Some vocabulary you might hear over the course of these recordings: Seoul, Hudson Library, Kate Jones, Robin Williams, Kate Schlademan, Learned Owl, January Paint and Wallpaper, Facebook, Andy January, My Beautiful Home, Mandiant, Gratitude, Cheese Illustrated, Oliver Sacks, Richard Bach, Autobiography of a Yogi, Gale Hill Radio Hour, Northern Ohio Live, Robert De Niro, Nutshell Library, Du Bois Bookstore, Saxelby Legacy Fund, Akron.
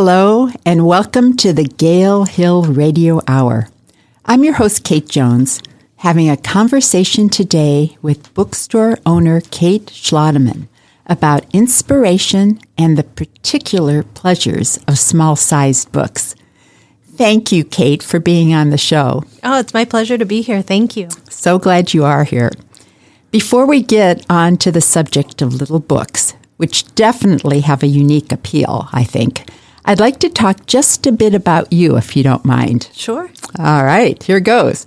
Hello, and welcome to the Gale Hill Radio Hour. I'm your host, Kate Jones, having a conversation today with bookstore owner Kate Schlademan about inspiration and the particular pleasures of small-sized books. Thank you, Kate, for being on the show. Oh, it's my pleasure to be here. Thank you. So glad you are here. Before we get on to the subject of little books, which definitely have a unique appeal, I think, I'd like to talk just a bit about you, if you don't mind. Sure. All right, here goes.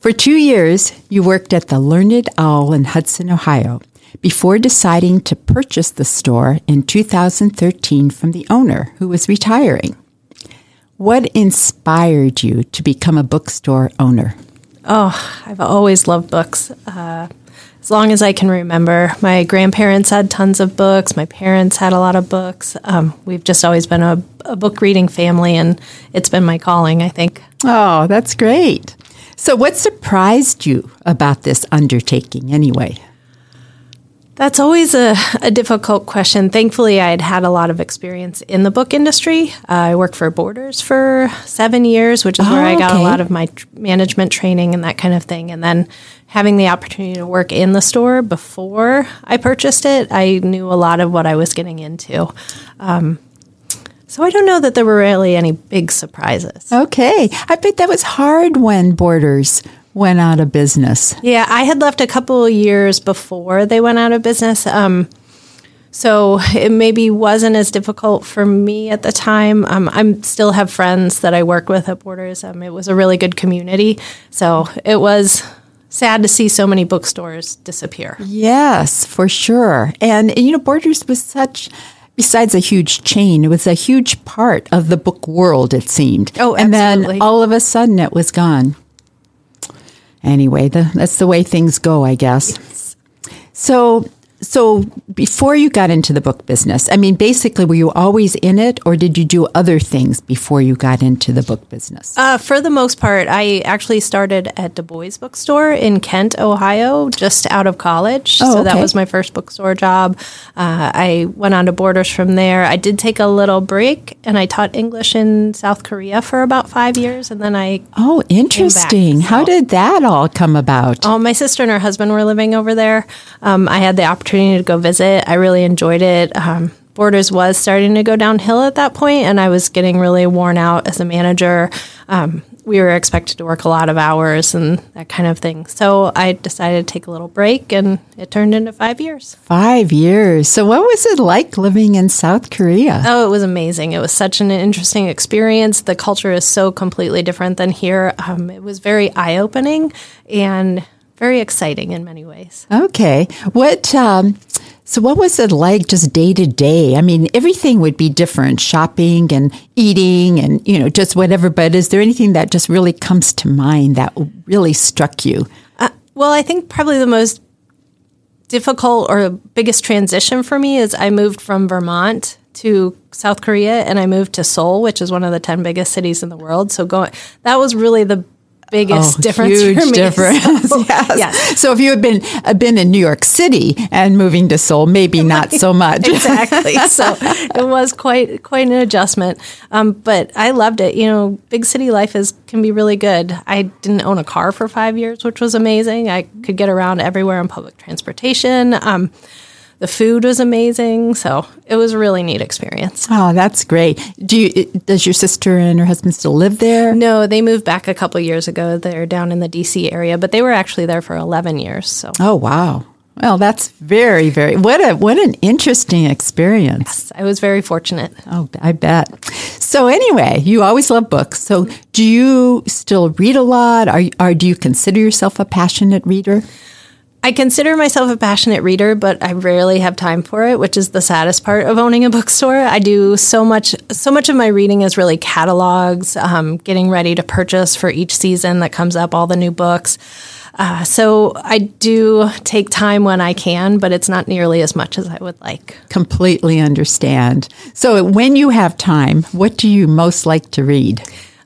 For 2 years, you worked at the Learned Owl in Hudson, Ohio, before deciding to purchase the store in 2013 from the owner, who was retiring. What inspired you to become a bookstore owner? Oh, I've always loved books. As long as I can remember, my grandparents had tons of books. My parents had a lot of books. We've just always been a book reading family, and it's been my calling, I think. Oh, that's great. So what surprised you about this undertaking anyway? That's always a difficult question. Thankfully, I had had a lot of experience in the book industry. I worked for Borders for 7 years, which is where I got a lot of my management training and that kind of thing. And then having the opportunity to work in the store before I purchased it, I knew a lot of what I was getting into. So I don't know that there were really any big surprises. Okay. I bet that was hard when Borders went out of business. Yeah, I had left a couple of years before they went out of business. So it maybe wasn't as difficult for me at the time. I still have friends that I work with at Borders. It was a really good community. So it was sad to see so many bookstores disappear. Yes, for sure. And, you know, Borders was such... Besides a huge chain, it was a huge part of the book world, it seemed. Oh, absolutely. And then all of a sudden it was gone. Anyway, that's the way things go, I guess. Yes. So before you got into the book business, I mean, basically, were you always in it, or did you do other things before you got into the book business? For the most part, I actually started at Du Bois Bookstore in Kent, Ohio, just out of college. Oh, okay. So that was my first bookstore job. I went on to Borders from there. I did take a little break, and I taught English in South Korea for about 5 years, and then I came back. How did that all come about? Oh, my sister and her husband were living over there. I had the opportunity to go visit. I really enjoyed it. Borders was starting to go downhill at that point, and I was getting really worn out as a manager. We were expected to work a lot of hours and that kind of thing. So I decided to take a little break, and it turned into 5 years. 5 years. So what was it like living in South Korea? Oh, it was amazing. It was such an interesting experience. The culture is so completely different than here. It was very eye-opening and very exciting in many ways. Okay. So what was it like just day to day? I mean, everything would be different, shopping and eating and, you know, just whatever. But is there anything that just really comes to mind that really struck you? Well, I think probably the most difficult or biggest transition for me is I moved from Vermont to South Korea, and I moved to Seoul, which is one of the 10 biggest cities in the world. So that was really the biggest difference for me. Huge difference. So, yes. So if you had been in New York City and moving to Seoul, maybe not so much. Exactly. So it was quite an adjustment. But I loved it. You know, big city life can be really good. I didn't own a car for 5 years, which was amazing. I could get around everywhere on public transportation. The food was amazing, so it was a really neat experience. Oh, that's great. Does your sister and her husband still live there? No, they moved back a couple years ago. They're down in the D.C. area, but they were actually there for 11 years. So. Oh, wow. Well, that's very, very, what an interesting experience. Yes, I was very fortunate. Oh, I bet. So anyway, you always love books. So do you still read a lot? Do you consider yourself a passionate reader? I consider myself a passionate reader, but I rarely have time for it, which is the saddest part of owning a bookstore. I do so much of my reading is really catalogs, getting ready to purchase for each season that comes up, all the new books. So I do take time when I can, but it's not nearly as much as I would like. Completely understand. So when you have time, what do you most like to read?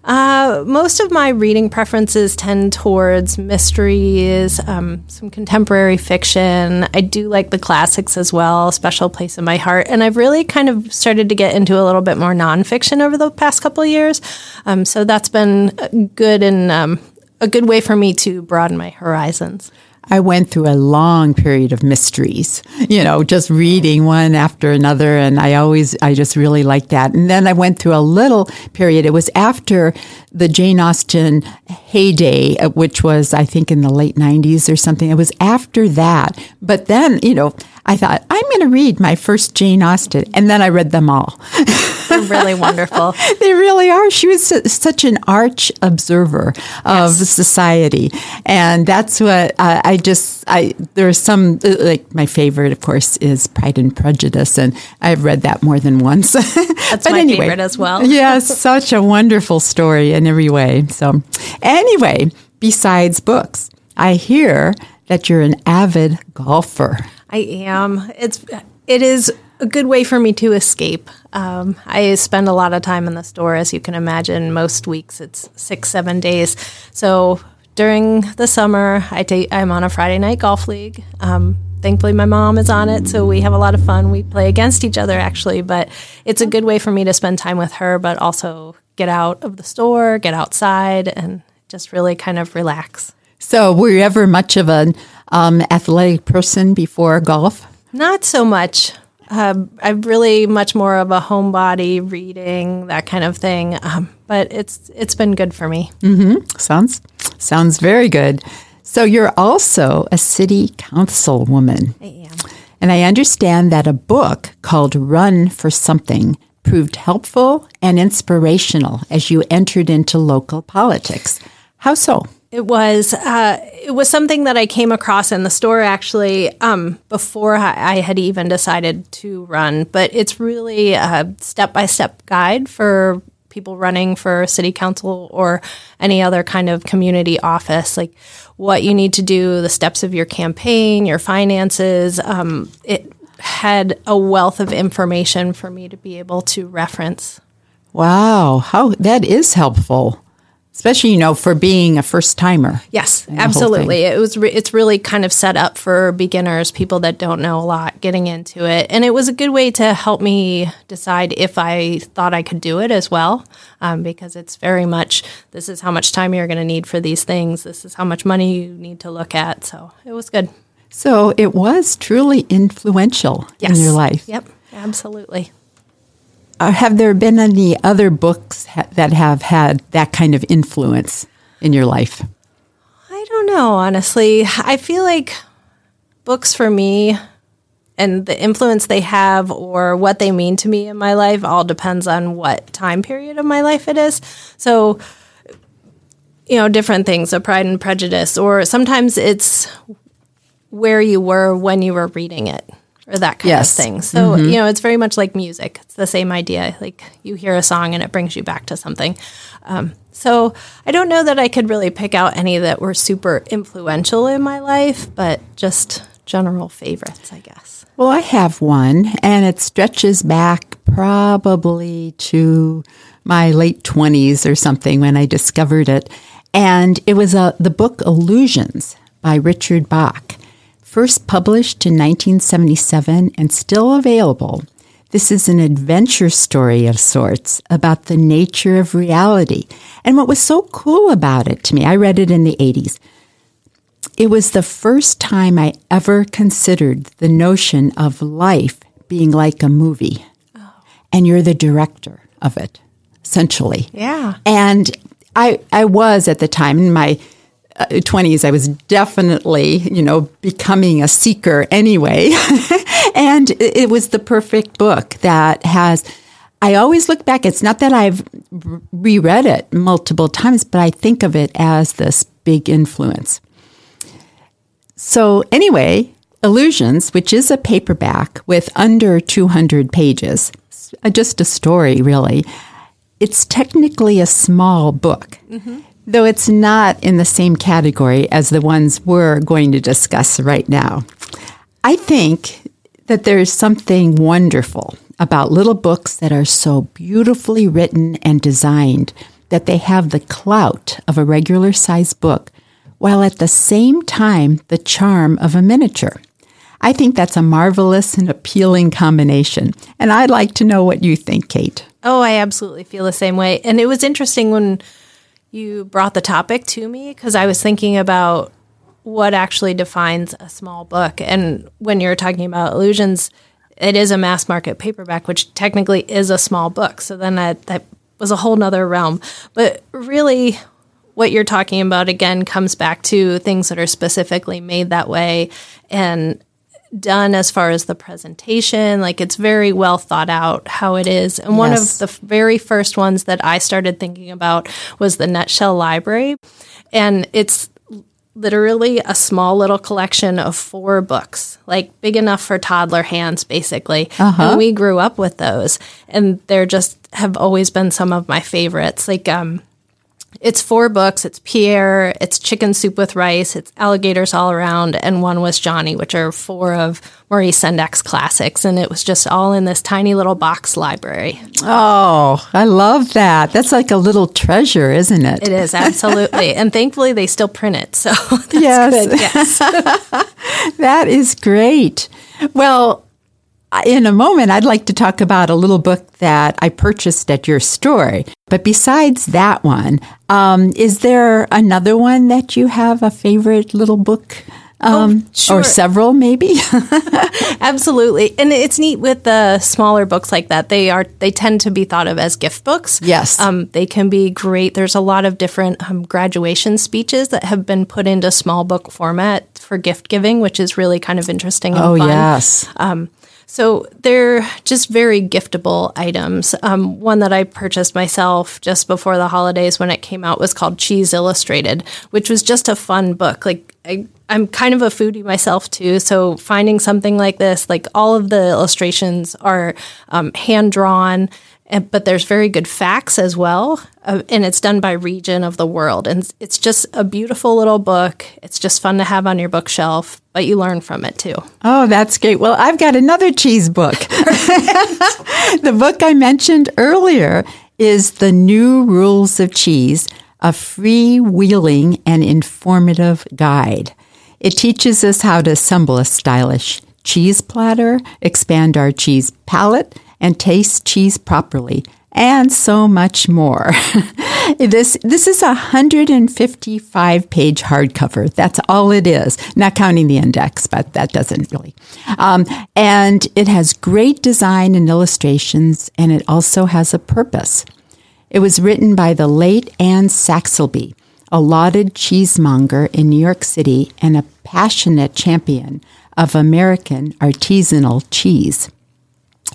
Most of my reading preferences tend towards mysteries, some contemporary fiction. I do like the classics as well, special place in my heart. And I've really kind of started to get into a little bit more nonfiction over the past couple of years. So that's been good and a good way for me to broaden my horizons. I went through a long period of mysteries, you know, just reading one after another. And I just really liked that. And then I went through a little period. It was after the Jane Austen heyday, which was, I think, in the late 90s or something. It was after that. But then, you know, I thought, I'm going to read my first Jane Austen. And then I read them all. They're really wonderful. They really are. She was such an arch observer of society. And that's what there's some, like my favorite, of course, is Pride and Prejudice. And I've read that more than once. That's my favorite as well. Yes, such a wonderful story in every way. So anyway, besides books, I hear that you're an avid golfer. I am. It is a good way for me to escape. I spend a lot of time in the store, as you can imagine. Most weeks it's 6-7 days. So during the summer, I'm on a Friday night golf league. Thankfully, my mom is on it, so we have a lot of fun. We play against each other, actually, but it's a good way for me to spend time with her, but also get out of the store, get outside, and just really kind of relax. So were you ever much of an athletic person before golf? Not so much. I'm really much more of a homebody, reading, that kind of thing. But it's been good for me. Mm-hmm. Sounds very good. So you're also a city councilwoman. I am. And I understand that a book called Run for Something proved helpful and inspirational as you entered into local politics. How so? It was something that I came across in the store, actually, before I had even decided to run. But it's really a step-by-step guide for people running for city council or any other kind of community office, like what you need to do, the steps of your campaign, your finances. It had a wealth of information for me to be able to reference. Wow, how that is helpful. Especially, you know, for being a first-timer. Yes, absolutely. It's really kind of set up for beginners, people that don't know a lot, getting into it. And it was a good way to help me decide if I thought I could do it as well, because it's very much, this is how much time you're going to need for these things. This is how much money you need to look at. So it was good. So it was truly influential in your life. Yep, absolutely. Have there been any other books that have had that kind of influence in your life? I don't know, honestly. I feel like books for me and the influence they have or what they mean to me in my life all depends on what time period of my life it is. So, you know, different things, the Pride and Prejudice, or sometimes it's where you were when you were reading it. Or that kind of thing. So, you know, it's very much like music. It's the same idea. Like you hear a song and it brings you back to something. So I don't know that I could really pick out any that were super influential in my life, but just general favorites, I guess. Well, I have one, and it stretches back probably to my late 20s or something when I discovered it. And it was the book Illusions by Richard Bach. First published in 1977 and still available, this is an adventure story of sorts about the nature of reality. And what was so cool about it to me, I read it in the 80s, it was the first time I ever considered the notion of life being like a movie. Oh. And you're the director of it, essentially. Yeah. And I was at the time in my 20s, I was definitely, you know, becoming a seeker anyway. And it was the perfect book that has, I always look back, it's not that I've reread it multiple times, but I think of it as this big influence. So anyway, Illusions, which is a paperback with under 200 pages, just a story really, it's technically a small book. Mm-hmm. Though it's not in the same category as the ones we're going to discuss right now. I think that there is something wonderful about little books that are so beautifully written and designed that they have the clout of a regular-sized book, while at the same time the charm of a miniature. I think that's a marvelous and appealing combination, and I'd like to know what you think, Kate. Oh, I absolutely feel the same way. And it was interesting when you brought the topic to me, because I was thinking about what actually defines a small book. And when you're talking about Illusions, it is a mass market paperback, which technically is a small book. So then that was a whole nother realm. But really, what you're talking about, again, comes back to things that are specifically made that way and done as far as the presentation. Like, it's very well thought out how it is. And one of the very first ones that I started thinking about was the Nutshell Library. And it's literally a small little collection of 4 books, like big enough for toddler hands, basically. And we grew up with those. And they're just have always been some of my favorites. Like, it's 4 books. It's Pierre, it's Chicken Soup with Rice, it's Alligators All Around, and one was Johnny, which are 4 of Maurice Sendak's classics. And it was just all in this tiny little box library. Oh, I love that. That's like a little treasure, isn't it? It is, absolutely. And thankfully, they still print it. So that's good. Yes. That is great. Well, in a moment, I'd like to talk about a little book that I purchased at your store. But besides that one, is there another one that you have a favorite little book? Or several, maybe? Absolutely. And it's neat with the smaller books like that. They tend to be thought of as gift books. Yes. They can be great. There's a lot of different graduation speeches that have been put into small book format for gift giving, which is really kind of interesting and fun. So they're just very giftable items. One that I purchased myself just before the holidays when it came out was called Cheese Illustrated, which was just a fun book. Like, I'm kind of a foodie myself too, so finding something like this, like all of the illustrations are hand-drawn, but there's very good facts as well, and it's done by region of the world. And it's just a beautiful little book. It's just fun to have on your bookshelf, but you learn from it too. Oh, that's great. Well, I've got another cheese book. The book I mentioned earlier is The New Rules of Cheese, a Freewheeling and Informative Guide. It teaches us how to assemble a stylish cheese platter, expand our cheese palate, and taste cheese properly, and so much more. This is a 155-page hardcover. That's all it is, not counting the index, but that doesn't really. And it has great design and illustrations, and it also has a purpose. It was written by the late Anne Saxelby, a lauded cheesemonger in New York City and a passionate champion of American artisanal cheese.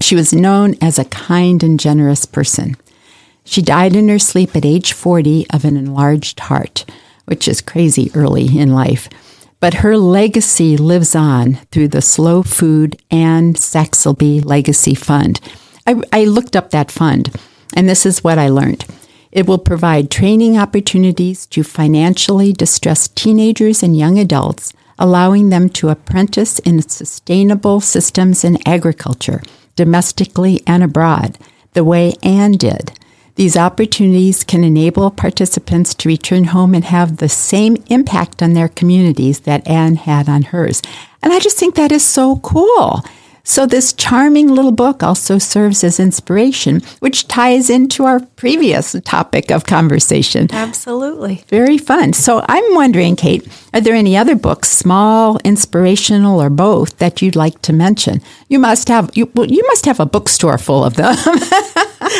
She was known as a kind and generous person. She died in her sleep at age 40 of an enlarged heart, which is crazy early in life. But her legacy lives on through the Slow Food and Saxelby Legacy Fund. I looked up that fund, and this is what I learned. It will provide training opportunities to financially distressed teenagers and young adults, allowing them to apprentice in sustainable systems in agriculture, domestically and abroad, the way Anne did. These opportunities can enable participants to return home and have the same impact on their communities that Anne had on hers. And I just think that is so cool. So this charming little book also serves as inspiration, which ties into our previous topic of conversation. Absolutely. Very fun. So I'm wondering, Kate, are there any other books, small, inspirational, or both, that you'd like to mention? You must have a bookstore full of them.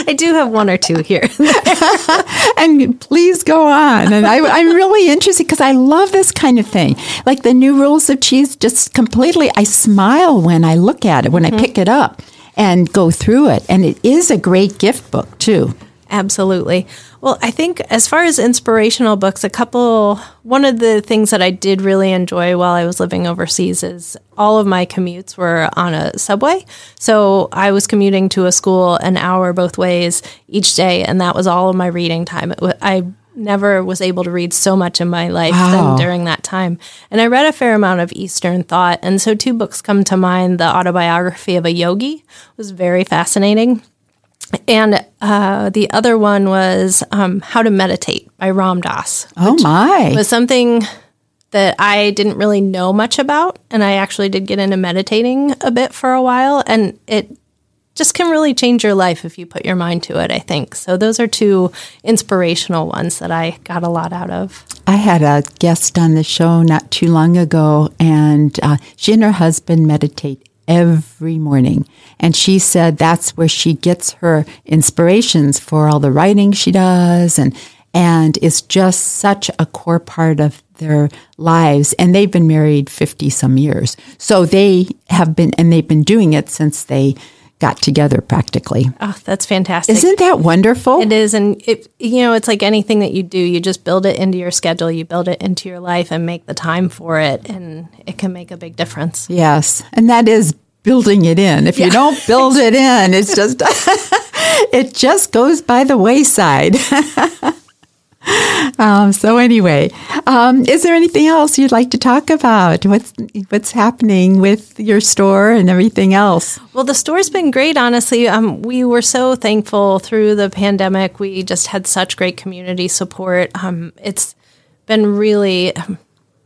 I do have one or two here. And please go on. And I'm really interested because I love this kind of thing. Like The New Rules of Cheese, just completely, I smile when I look at it, when I pick it up and go through it. And it is a great gift book, too. Absolutely. Well, I think as far as inspirational books, one of the things that I did really enjoy while I was living overseas is all of my commutes were on a subway. So I was commuting to a school an hour both ways each day, and that was all of my reading time. I never was able to read so much in my life than during that time. And I read a fair amount of Eastern thought. And so 2 books come to mind. The Autobiography of a Yogi was very fascinating. And the other one was How to Meditate by Ram Dass. Oh, my. It was something that I didn't really know much about, and I actually did get into meditating a bit for a while, and it just can really change your life if you put your mind to it, I think. So those are two inspirational ones that I got a lot out of. I had a guest on the show not too long ago, and she and her husband meditate every morning. And she said that's where she gets her inspirations for all the writing she does, and it's just such a core part of their lives. And they've been married 50-some years. So they have been, and they've been doing it since they got together practically. Oh, that's fantastic. Isn't that wonderful? It is. And it, you know, it's like anything that you do, you just build it into your schedule, you build it into your life and make the time for it. And it can make a big difference. Yes. And that is building it in. If you don't build it in, it's just, it just goes by the wayside. So anyway, is there anything else you'd like to talk about? What's happening with your store and everything else? Well, the store's been great, honestly. We were so thankful through the pandemic. We just had such great community support. It's been really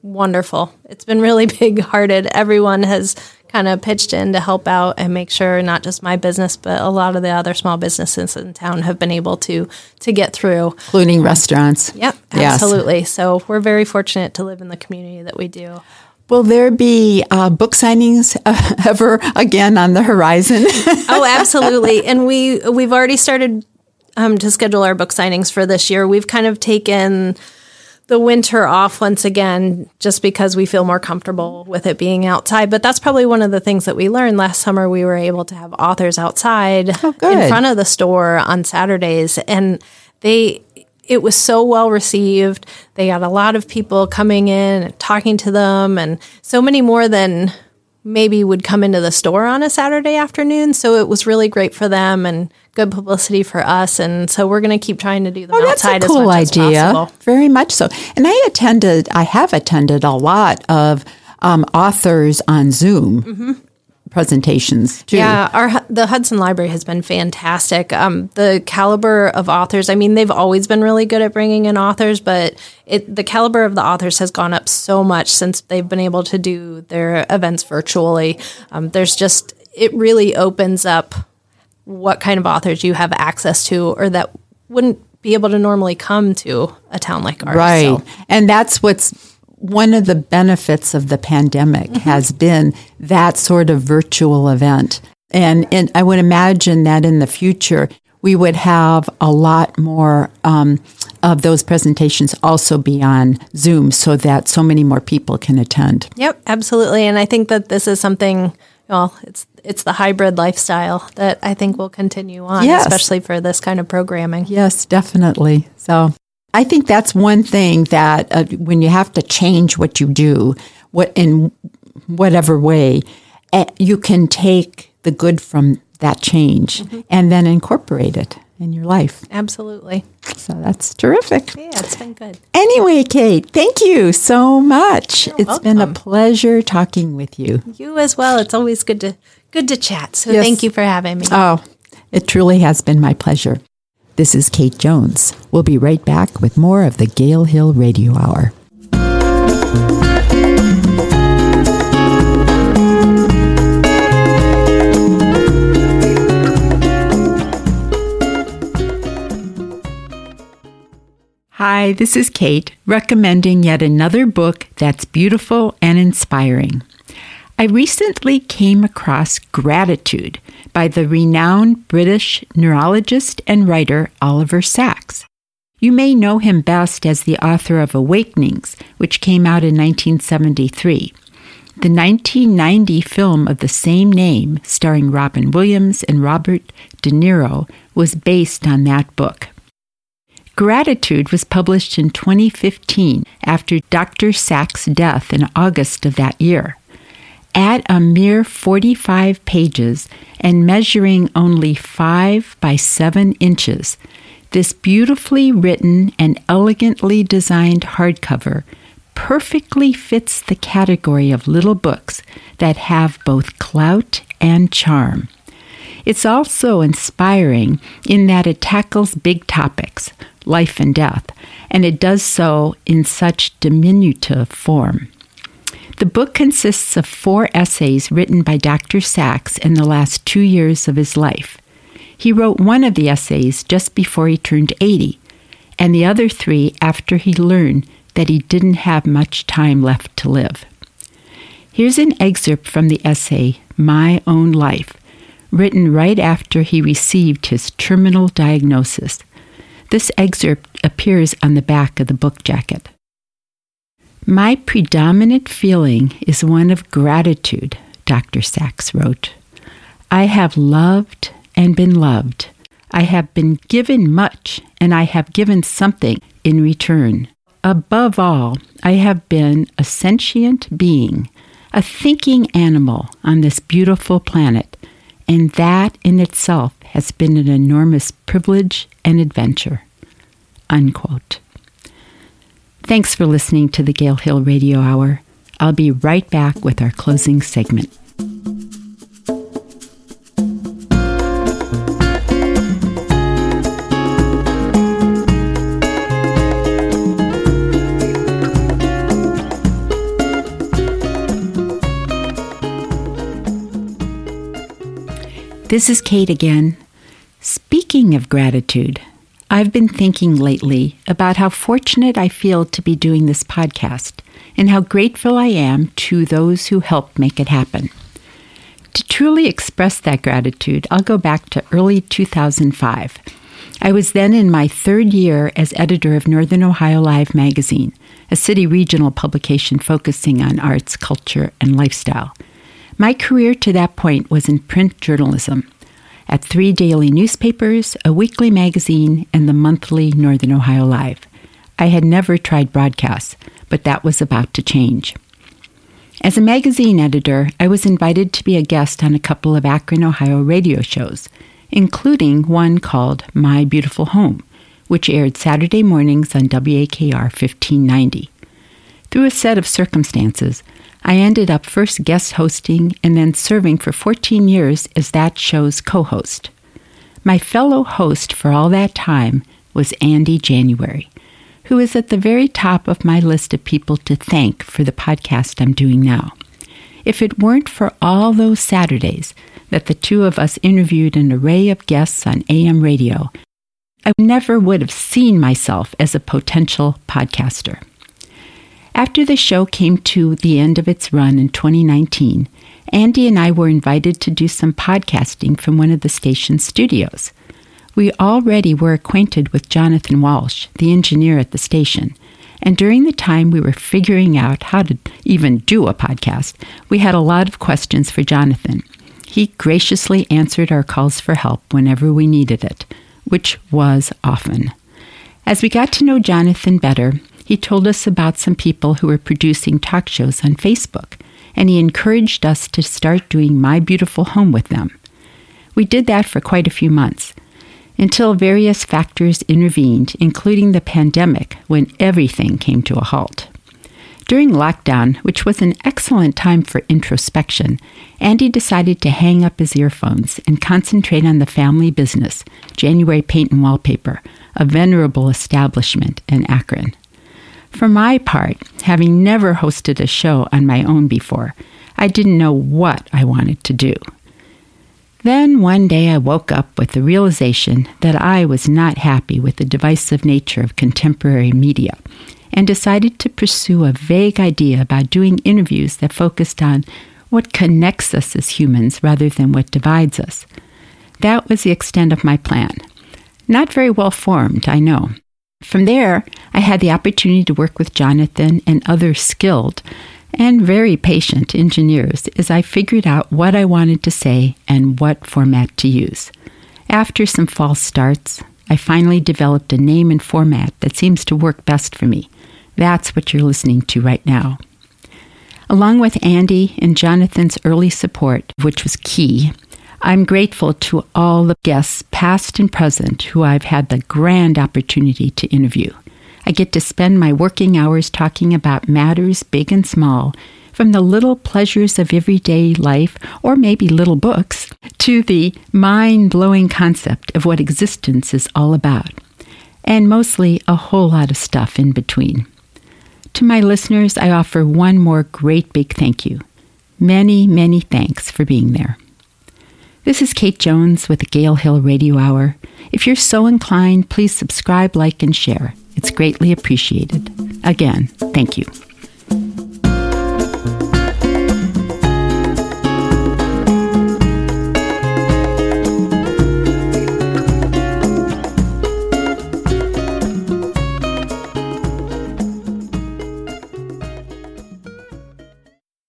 wonderful. It's been really big-hearted. Everyone has kind of pitched in to help out and make sure not just my business, but a lot of the other small businesses in town have been able to get through. Including restaurants. Yep, absolutely. Yes. So we're very fortunate to live in the community that we do. Will there be book signings ever again on the horizon? Oh, absolutely. And we've already started to schedule our book signings for this year. We've kind of taken the winter off once again, just because we feel more comfortable with it being outside. But that's probably one of the things that we learned last summer. We were able to have authors outside in front of the store on Saturdays, and it was so well received. They got a lot of people coming in and talking to them, and so many more than maybe would come into the store on a Saturday afternoon. So it was really great for them and good publicity for us. And so we're going to keep trying to do them outside as much as possible. Oh, that's a cool idea. Very much so. And I have attended a lot of authors on Zoom presentations too. Yeah, the Hudson Library has been fantastic. The caliber of authors, I mean, they've always been really good at bringing in authors, but the caliber of the authors has gone up so much since they've been able to do their events virtually. It really opens up what kind of authors you have access to or that wouldn't be able to normally come to a town like ours. Right, so. And that's what's one of the benefits of the pandemic has been that sort of virtual event. And I would imagine that in the future, we would have a lot more of those presentations also be on Zoom so that so many more people can attend. Yep, absolutely. And I think that this is something, well, it's the hybrid lifestyle that I think will continue on, especially for this kind of programming. Yes, definitely. So I think that's one thing that when you have to change what you do, in whatever way, you can take the good from that change and then incorporate it in your life. Absolutely. So that's terrific. Yeah, it's been good. Anyway, Kate, thank you so much. It's been a pleasure talking with you. You as well. It's always good to chat. So thank you for having me. Oh, it truly has been my pleasure. This is Kate Jones. We'll be right back with more of the Gale Hill Radio Hour. Hi, this is Kate, recommending yet another book that's beautiful and inspiring. I recently came across Gratitude by the renowned British neurologist and writer Oliver Sacks. You may know him best as the author of Awakenings, which came out in 1973. The 1990 film of the same name, starring Robin Williams and Robert De Niro, was based on that book. Gratitude was published in 2015 after Dr. Sacks' death in August of that year. At a mere 45 pages and measuring only 5 by 7 inches, this beautifully written and elegantly designed hardcover perfectly fits the category of little books that have both clout and charm. It's also inspiring in that it tackles big topics, life and death, and it does so in such diminutive form. The book consists of 4 essays written by Dr. Sacks in the last 2 years of his life. He wrote one of the essays just before he turned 80, and the other 3 after he learned that he didn't have much time left to live. Here's an excerpt from the essay, My Own Life, written right after he received his terminal diagnosis. This excerpt appears on the back of the book jacket. My predominant feeling is one of gratitude, Dr. Sacks wrote. I have loved and been loved. I have been given much, and I have given something in return. Above all, I have been a sentient being, a thinking animal on this beautiful planet, and that in itself has been an enormous privilege and adventure." Unquote. Thanks for listening to the Gale Hill Radio Hour. I'll be right back with our closing segment. This is Kate again. Speaking of gratitude, I've been thinking lately about how fortunate I feel to be doing this podcast and how grateful I am to those who helped make it happen. To truly express that gratitude, I'll go back to early 2005. I was then in my 3rd year as editor of Northern Ohio Live magazine, a city regional publication focusing on arts, culture, and lifestyle. My career to that point was in print journalism, at 3 daily newspapers, a weekly magazine, and the monthly Northern Ohio Live. I had never tried broadcasts, but that was about to change. As a magazine editor, I was invited to be a guest on a couple of Akron, Ohio radio shows, including one called My Beautiful Home, which aired Saturday mornings on WAKR 1590. Through a set of circumstances, I ended up first guest hosting and then serving for 14 years as that show's co-host. My fellow host for all that time was Andy January, who is at the very top of my list of people to thank for the podcast I'm doing now. If it weren't for all those Saturdays that the two of us interviewed an array of guests on AM radio, I never would have seen myself as a potential podcaster. After the show came to the end of its run in 2019, Andy and I were invited to do some podcasting from one of the station's studios. We already were acquainted with Jonathan Walsh, the engineer at the station, and during the time we were figuring out how to even do a podcast, we had a lot of questions for Jonathan. He graciously answered our calls for help whenever we needed it, which was often. As we got to know Jonathan better, he told us about some people who were producing talk shows on Facebook, and he encouraged us to start doing My Beautiful Home with them. We did that for quite a few months, until various factors intervened, including the pandemic, when everything came to a halt. During lockdown, which was an excellent time for introspection, Andy decided to hang up his earphones and concentrate on the family business, January Paint and Wallpaper, a venerable establishment in Akron. For my part, having never hosted a show on my own before, I didn't know what I wanted to do. Then one day I woke up with the realization that I was not happy with the divisive nature of contemporary media and decided to pursue a vague idea about doing interviews that focused on what connects us as humans rather than what divides us. That was the extent of my plan. Not very well formed, I know. From there, I had the opportunity to work with Jonathan and other skilled and very patient engineers as I figured out what I wanted to say and what format to use. After some false starts, I finally developed a name and format that seems to work best for me. That's what you're listening to right now. Along with Andy and Jonathan's early support, which was key, I'm grateful to all the guests, past and present, who I've had the grand opportunity to interview. I get to spend my working hours talking about matters big and small from the little pleasures of everyday life, or maybe little books, to the mind-blowing concept of what existence is all about, and mostly a whole lot of stuff in between. To my listeners, I offer one more great big thank you. Many, many thanks for being there. This is Kate Jones with the Gale Hill Radio Hour. If you're so inclined, please subscribe, like, and share. It's greatly appreciated. Again, thank you.